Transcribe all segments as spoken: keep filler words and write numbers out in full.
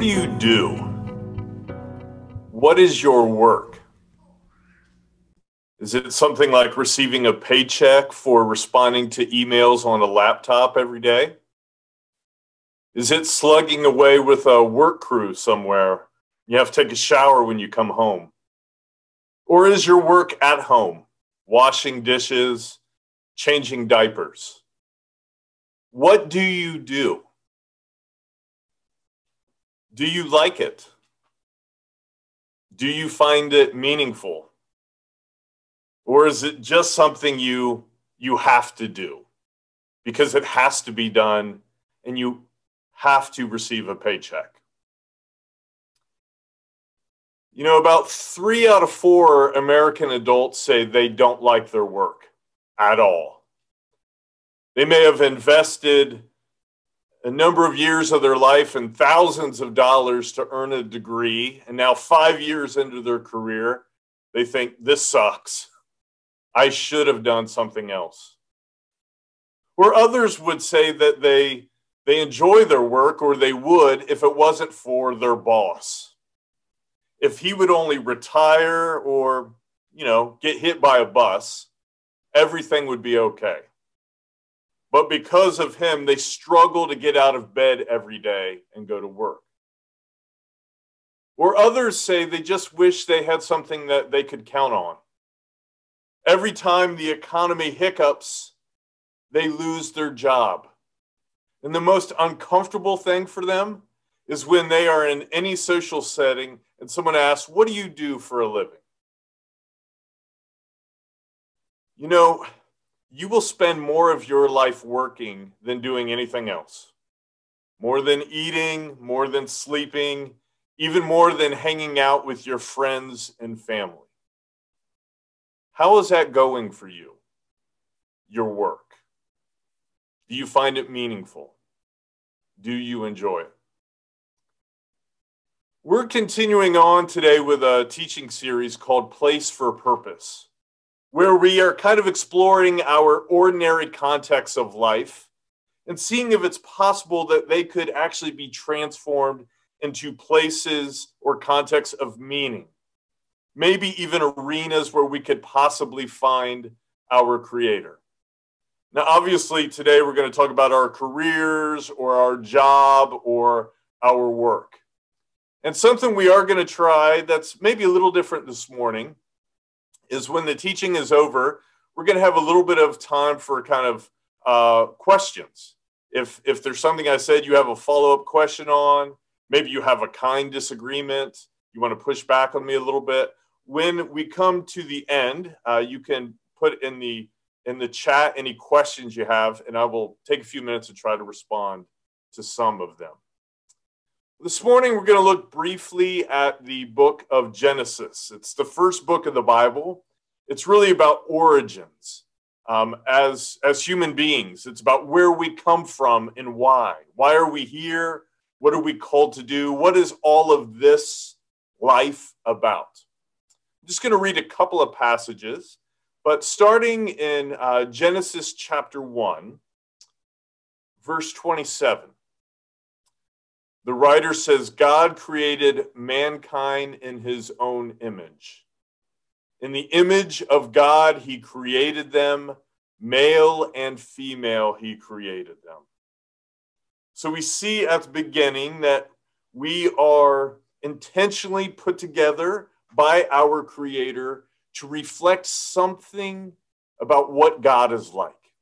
What do you do? What is your work? Is it something like receiving a paycheck for responding to emails on a laptop every day? Is it slugging away with a work crew somewhere? You have to take a shower when you come home. Or is your work at home, washing dishes, changing diapers? What do you do? Do you like it? Do you find it meaningful? Or is it just something you you have to do because it has to be done and you have to receive a paycheck? You know, about three out of four American adults say they don't like their work at all. They may have invested a number of years of their life and thousands of dollars to earn a degree, and now five years into their career, they think, this sucks. I should have done something else. Or others would say that they, they enjoy their work, or they would if it wasn't for their boss. If he would only retire or, you know, get hit by a bus, everything would be okay. But because of him, they struggle to get out of bed every day and go to work. Or others say they just wish they had something that they could count on. Every time the economy hiccups, they lose their job. And the most uncomfortable thing for them is when they are in any social setting and someone asks, "What do you do for a living?" You know, you will spend more of your life working than doing anything else. More than eating, more than sleeping, even more than hanging out with your friends and family. How is that going for you? Your work. Do you find it meaningful? Do you enjoy it? We're continuing on today with a teaching series called Place for Purpose, where we are kind of exploring our ordinary contexts of life and seeing if it's possible that they could actually be transformed into places or contexts of meaning, maybe even arenas where we could possibly find our Creator. Now, obviously, today we're going to talk about our careers or our job or our work. And something we are going to try that's maybe a little different this morning is when the teaching is over, we're going to have a little bit of time for kind of uh, questions. If if there's something I said you have a follow-up question on, maybe you have a kind disagreement, you want to push back on me a little bit. When we come to the end, uh, you can put in the in the chat any questions you have, and I will take a few minutes to try to respond to some of them. This morning, we're going to look briefly at the book of Genesis. It's the first book of the Bible. It's really about origins um, as, as human beings. It's about where we come from and why. Why are we here? What are we called to do? What is all of this life about? I'm just going to read a couple of passages, but starting in uh, Genesis chapter one, verse twenty-seven. The writer says, God created mankind in his own image. In the image of God, he created them. Male and female, he created them. So we see at the beginning that we are intentionally put together by our Creator to reflect something about what God is like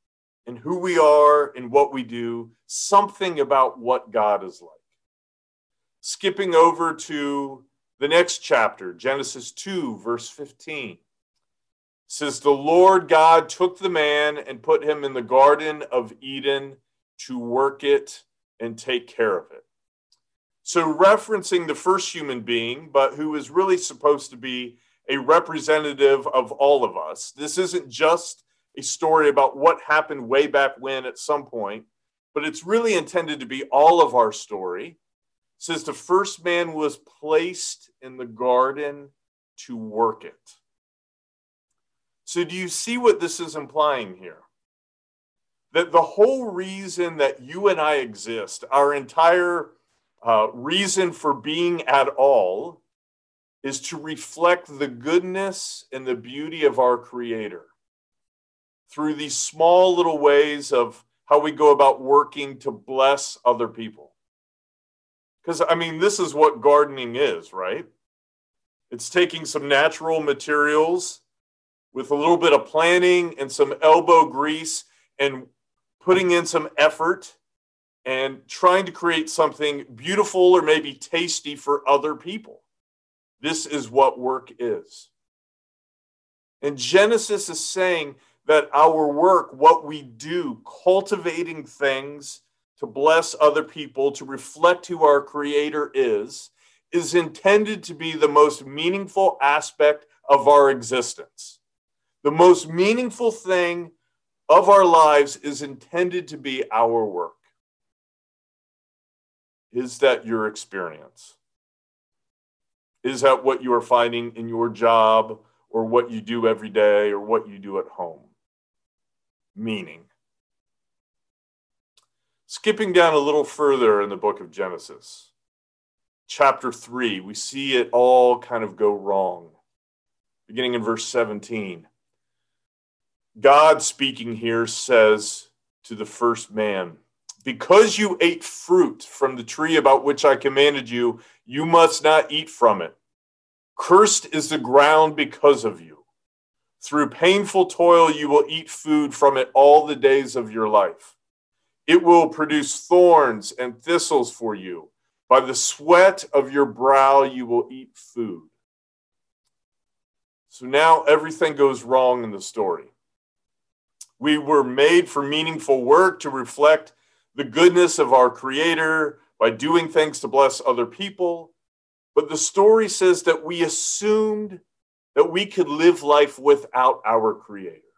and who we are and what we do, something about what God is like. Skipping over to the next chapter, Genesis two, verse fifteen. It says, the Lord God took the man and put him in the Garden of Eden to work it and take care of it. So referencing the first human being, but who is really supposed to be a representative of all of us. This isn't just a story about what happened way back when at some point, but it's really intended to be all of our story. Says the first man was placed in the garden to work it. So do you see what this is implying here? That the whole reason that you and I exist, our entire Uh, reason for being at all is to reflect the goodness and the beauty of our Creator through these small little ways of how we go about working to bless other people. Because, I mean, this is what gardening is, right? It's taking some natural materials with a little bit of planning and some elbow grease and putting in some effort and trying to create something beautiful or maybe tasty for other people. This is what work is. And Genesis is saying that our work, what we do, cultivating things to bless other people, to reflect who our Creator is, is intended to be the most meaningful aspect of our existence. The most meaningful thing of our lives is intended to be our work. Is that your experience? Is that what you are finding in your job or what you do every day or what you do at home? Meaning. Skipping down a little further in the book of Genesis, chapter three, we see it all kind of go wrong. Beginning in verse seventeen, God speaking here says to the first man, "Because you ate fruit from the tree about which I commanded you, you must not eat from it. Cursed is the ground because of you. Through painful toil you will eat food from it all the days of your life. It will produce thorns and thistles for you. By the sweat of your brow you will eat food." So now everything goes wrong in the story. We were made for meaningful work to reflect the goodness of our Creator by doing things to bless other people. But the story says that we assumed that we could live life without our Creator,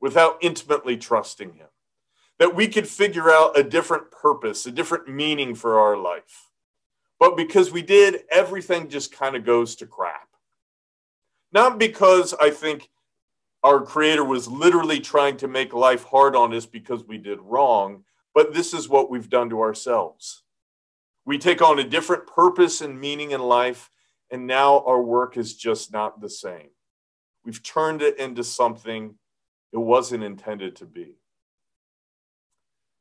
without intimately trusting Him, that we could figure out a different purpose, a different meaning for our life. But because we did, everything just kind of goes to crap. Not because I think our Creator was literally trying to make life hard on us because we did wrong, but this is what we've done to ourselves. We take on a different purpose and meaning in life, and now our work is just not the same. We've turned it into something it wasn't intended to be.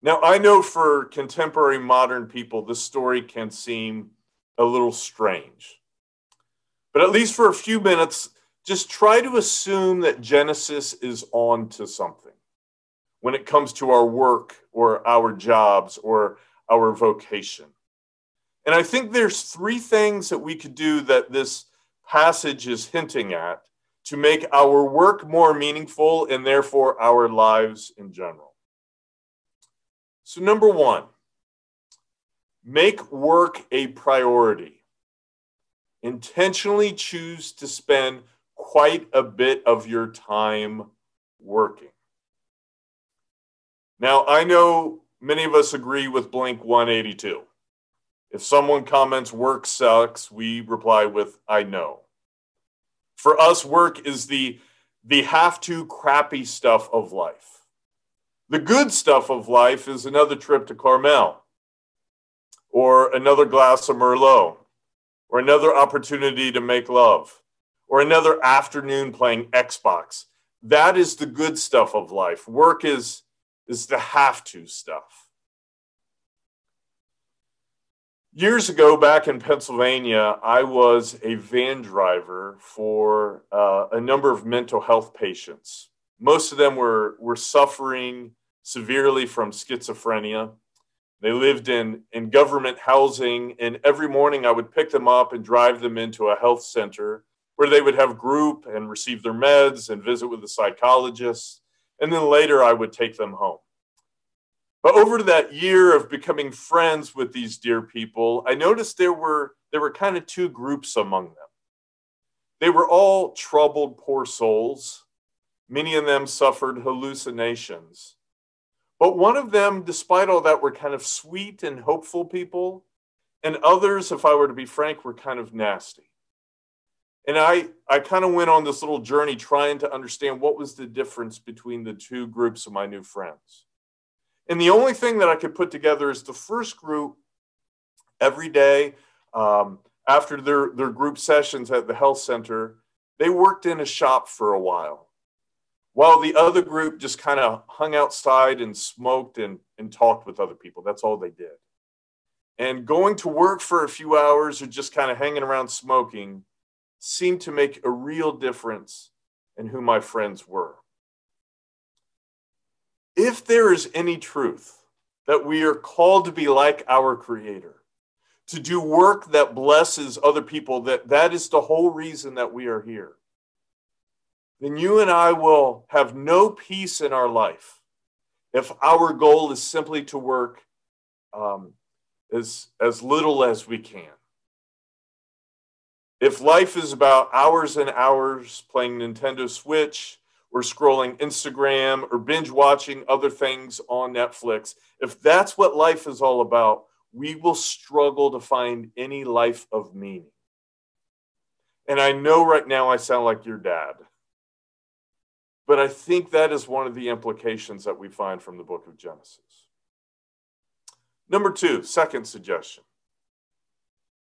Now, I know for contemporary modern people, this story can seem a little strange. But at least for a few minutes, just try to assume that Genesis is on to something when it comes to our work or our jobs or our vocation. And I think there's three things that we could do that this passage is hinting at to make our work more meaningful and therefore our lives in general. So number one, make work a priority. Intentionally choose to spend quite a bit of your time working. Now, I know many of us agree with Blink one eighty-two. If someone comments, "Work sucks," we reply with, "I know." For us, work is the, the have-to crappy stuff of life. The good stuff of life is another trip to Carmel, or another glass of Merlot, or another opportunity to make love, or another afternoon playing Xbox. That is the good stuff of life. Work is, is the have-to stuff. Years ago, back in Pennsylvania, I was a van driver for uh, a number of mental health patients. Most of them were, were suffering severely from schizophrenia. They lived in, in government housing, and every morning I would pick them up and drive them into a health center where they would have group and receive their meds and visit with a psychologist. And then later I would take them home. But over that year of becoming friends with these dear people, I noticed there were, there were kind of two groups among them. They were all troubled, poor souls. Many of them suffered hallucinations. But one of them, despite all that, were kind of sweet and hopeful people. And others, if I were to be frank, were kind of nasty. And I, I kind of went on this little journey trying to understand what was the difference between the two groups of my new friends. And the only thing that I could put together is the first group every day. Um, after their, their group sessions at the health center, they worked in a shop for a while, while the other group just kind of hung outside and smoked and, and talked with other people. That's all they did. And going to work for a few hours or just kind of hanging around smoking seemed to make a real difference in who my friends were. If there is any truth that we are called to be like our Creator, to do work that blesses other people, that, that is the whole reason that we are here, then you and I will have no peace in our life if our goal is simply to work um, as, as little as we can. If life is about hours and hours playing Nintendo Switch or scrolling Instagram or binge watching other things on Netflix, if that's what life is all about, we will struggle to find any life of meaning. And I know right now I sound like your dad, but I think that is one of the implications that we find from the book of Genesis. Number two, second suggestion.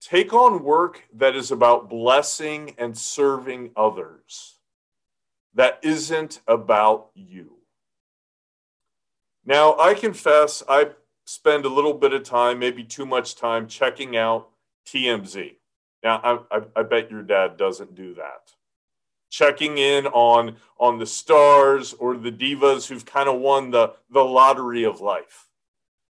Take on work that is about blessing and serving others, that isn't about you. Now, I confess I spend a little bit of time, maybe too much time, checking out T M Z. Now, I, I, I bet your dad doesn't do that. Checking in on, on the stars or the divas who've kind of won the, the lottery of life.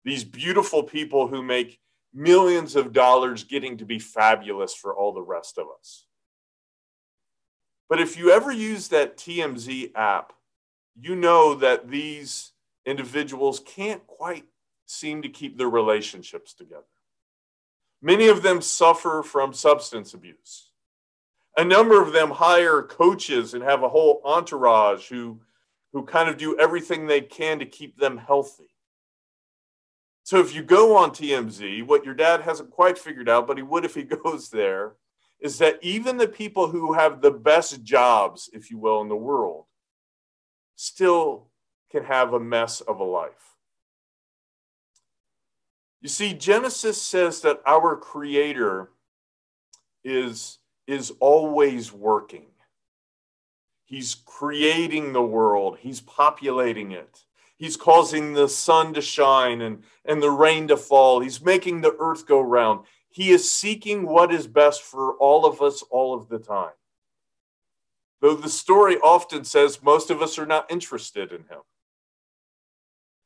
These beautiful people who make millions of dollars getting to be fabulous for all the rest of us. But if you ever use that T M Z app, you know that these individuals can't quite seem to keep their relationships together. Many of them suffer from substance abuse. A number of them hire coaches and have a whole entourage who, who kind of do everything they can to keep them healthy. So if you go on T M Z, what your dad hasn't quite figured out, but he would if he goes there, is that even the people who have the best jobs, if you will, in the world, still can have a mess of a life. You see, Genesis says that our Creator is... is always working. He's creating the world. He's populating it. He's causing the sun to shine and, and the rain to fall. He's making the earth go round. He is seeking what is best for all of us all of the time. Though the story often says most of us are not interested in him.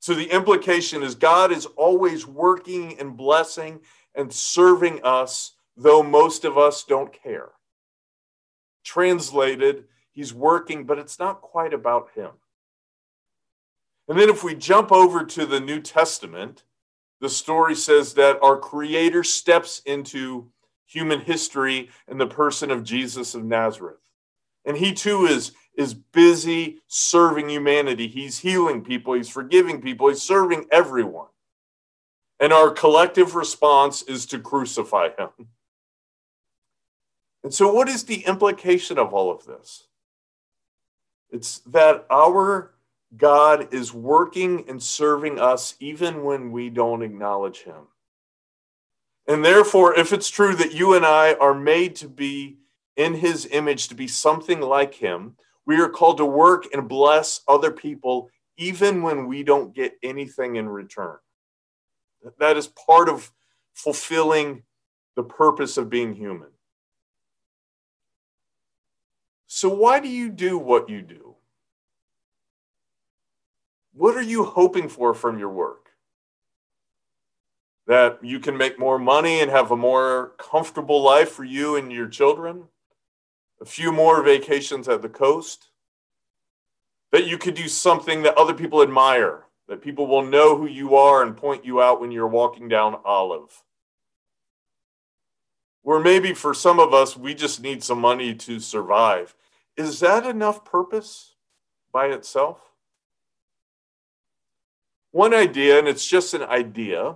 So the implication is God is always working and blessing and serving us, though most of us don't care. Translated, he's working, but it's not quite about him. And then if we jump over to the New Testament, the story says that our Creator steps into human history in the person of Jesus of Nazareth. And he too is, is busy serving humanity. He's healing people. He's forgiving people. He's serving everyone. And our collective response is to crucify him. And so what is the implication of all of this? It's that our God is working and serving us even when we don't acknowledge him. And therefore, if it's true that you and I are made to be in his image, to be something like him, we are called to work and bless other people even when we don't get anything in return. That is part of fulfilling the purpose of being human. So why do you do what you do? What are you hoping for from your work? That you can make more money and have a more comfortable life for you and your children? A few more vacations at the coast? That you could do something that other people admire, that people will know who you are and point you out when you're walking down Olive? Or maybe for some of us, we just need some money to survive. Is that enough purpose by itself? One idea, and it's just an idea,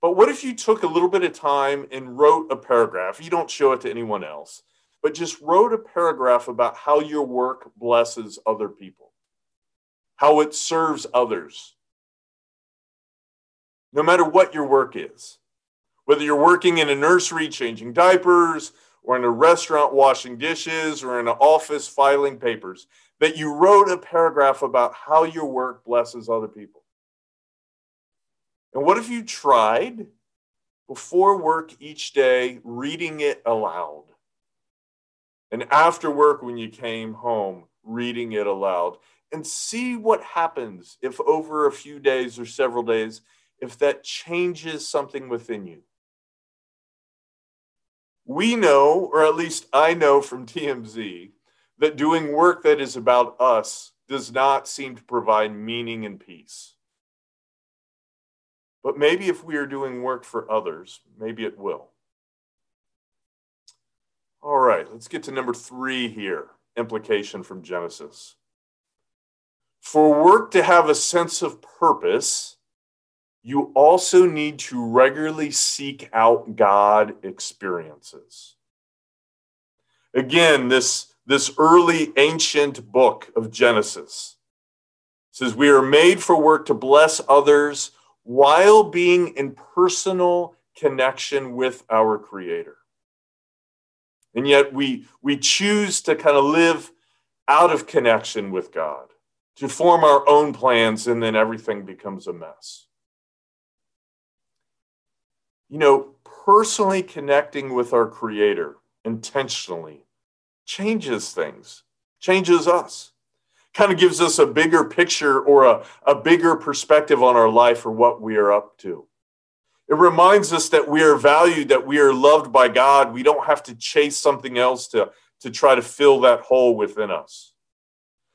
but what if you took a little bit of time and wrote a paragraph? You don't show it to anyone else, but just wrote a paragraph about how your work blesses other people, how it serves others, no matter what your work is. Whether you're working in a nursery changing diapers, or in a restaurant washing dishes, or in an office filing papers, that you wrote a paragraph about how your work blesses other people. And what if you tried before work each day reading it aloud? And after work when you came home, reading it aloud, and see what happens if over a few days or several days, if that changes something within you. We know, or at least I know from T M Z, that doing work that is about us does not seem to provide meaning and peace. But maybe if we are doing work for others, maybe it will. All right, let's get to number three here. Implication from Genesis. For work to have a sense of purpose, you also need to regularly seek out God experiences. Again, this, this early ancient book of Genesis says we are made for work to bless others while being in personal connection with our Creator. And yet we, we choose to kind of live out of connection with God, to form our own plans, and then everything becomes a mess. You know, personally connecting with our Creator intentionally changes things, changes us, kind of gives us a bigger picture or a, a bigger perspective on our life or what we are up to. It reminds us that we are valued, that we are loved by God. We don't have to chase something else to, to try to fill that hole within us.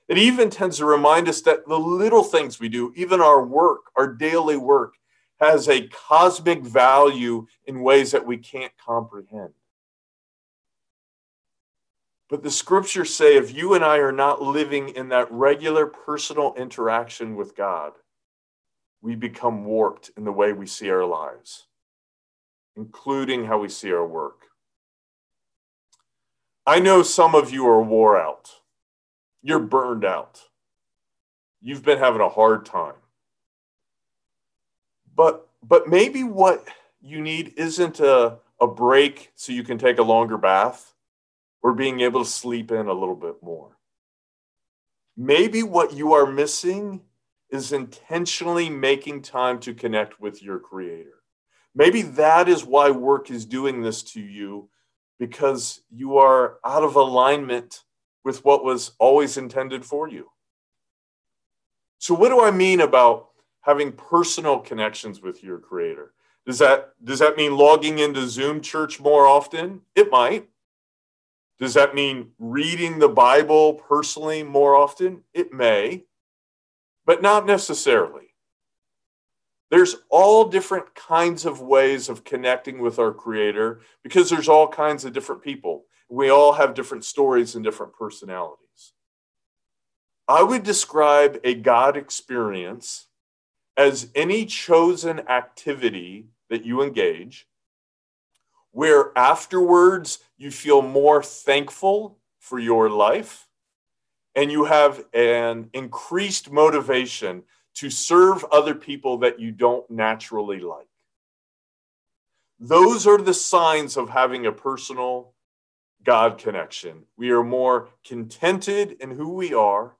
It even tends to remind us that the little things we do, even our work, our daily work, has a cosmic value in ways that we can't comprehend. But the scriptures say if you and I are not living in that regular personal interaction with God, we become warped in the way we see our lives, including how we see our work. I know some of you are wore out. You're burned out. You've been having a hard time. But, but maybe what you need isn't a, a break so you can take a longer bath or being able to sleep in a little bit more. Maybe what you are missing is intentionally making time to connect with your Creator. Maybe that is why work is doing this to you, because you are out of alignment with what was always intended for you. So what do I mean about having personal connections with your Creator? Does that, does that mean logging into Zoom church more often? It might. Does that mean reading the Bible personally more often? It may. But not necessarily. There's all different kinds of ways of connecting with our Creator because there's all kinds of different people. We all have different stories and different personalities. I would describe a God experience as any chosen activity that you engage where afterwards you feel more thankful for your life, and you have an increased motivation to serve other people that you don't naturally like. Those are the signs of having a personal God connection. We are more contented in who we are,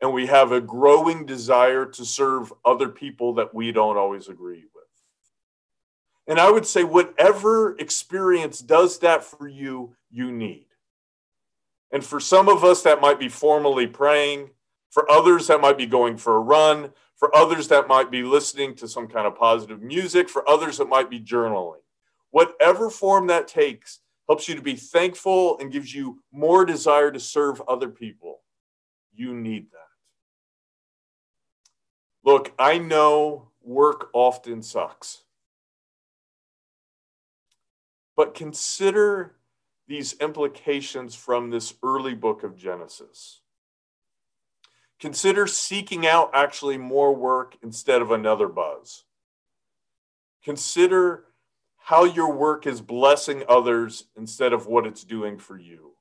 and we have a growing desire to serve other people that we don't always agree with. And I would say whatever experience does that for you, you need. And for some of us, that might be formally praying. For others, that might be going for a run. For others, that might be listening to some kind of positive music. For others, it might be journaling. Whatever form that takes helps you to be thankful and gives you more desire to serve other people. You need that. Look, I know work often sucks. But consider these implications from this early book of Genesis. Consider seeking out actually more work instead of another buzz. Consider how your work is blessing others instead of what it's doing for you.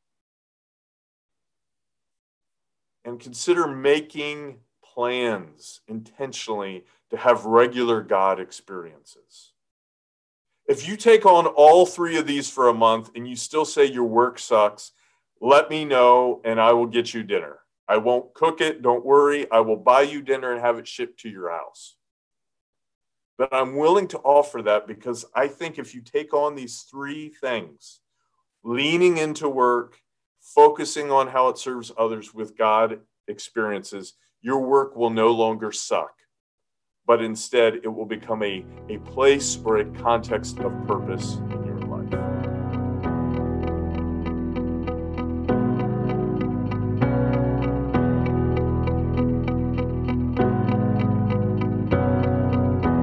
And consider making plans intentionally to have regular God experiences. If you take on all three of these for a month and you still say your work sucks, let me know and I will get you dinner. I won't cook it. Don't worry. I will buy you dinner and have it shipped to your house. But I'm willing to offer that because I think if you take on these three things, leaning into work, focusing on how it serves others with God experiences, your work will no longer suck, but instead it will become a, a place or a context of purpose.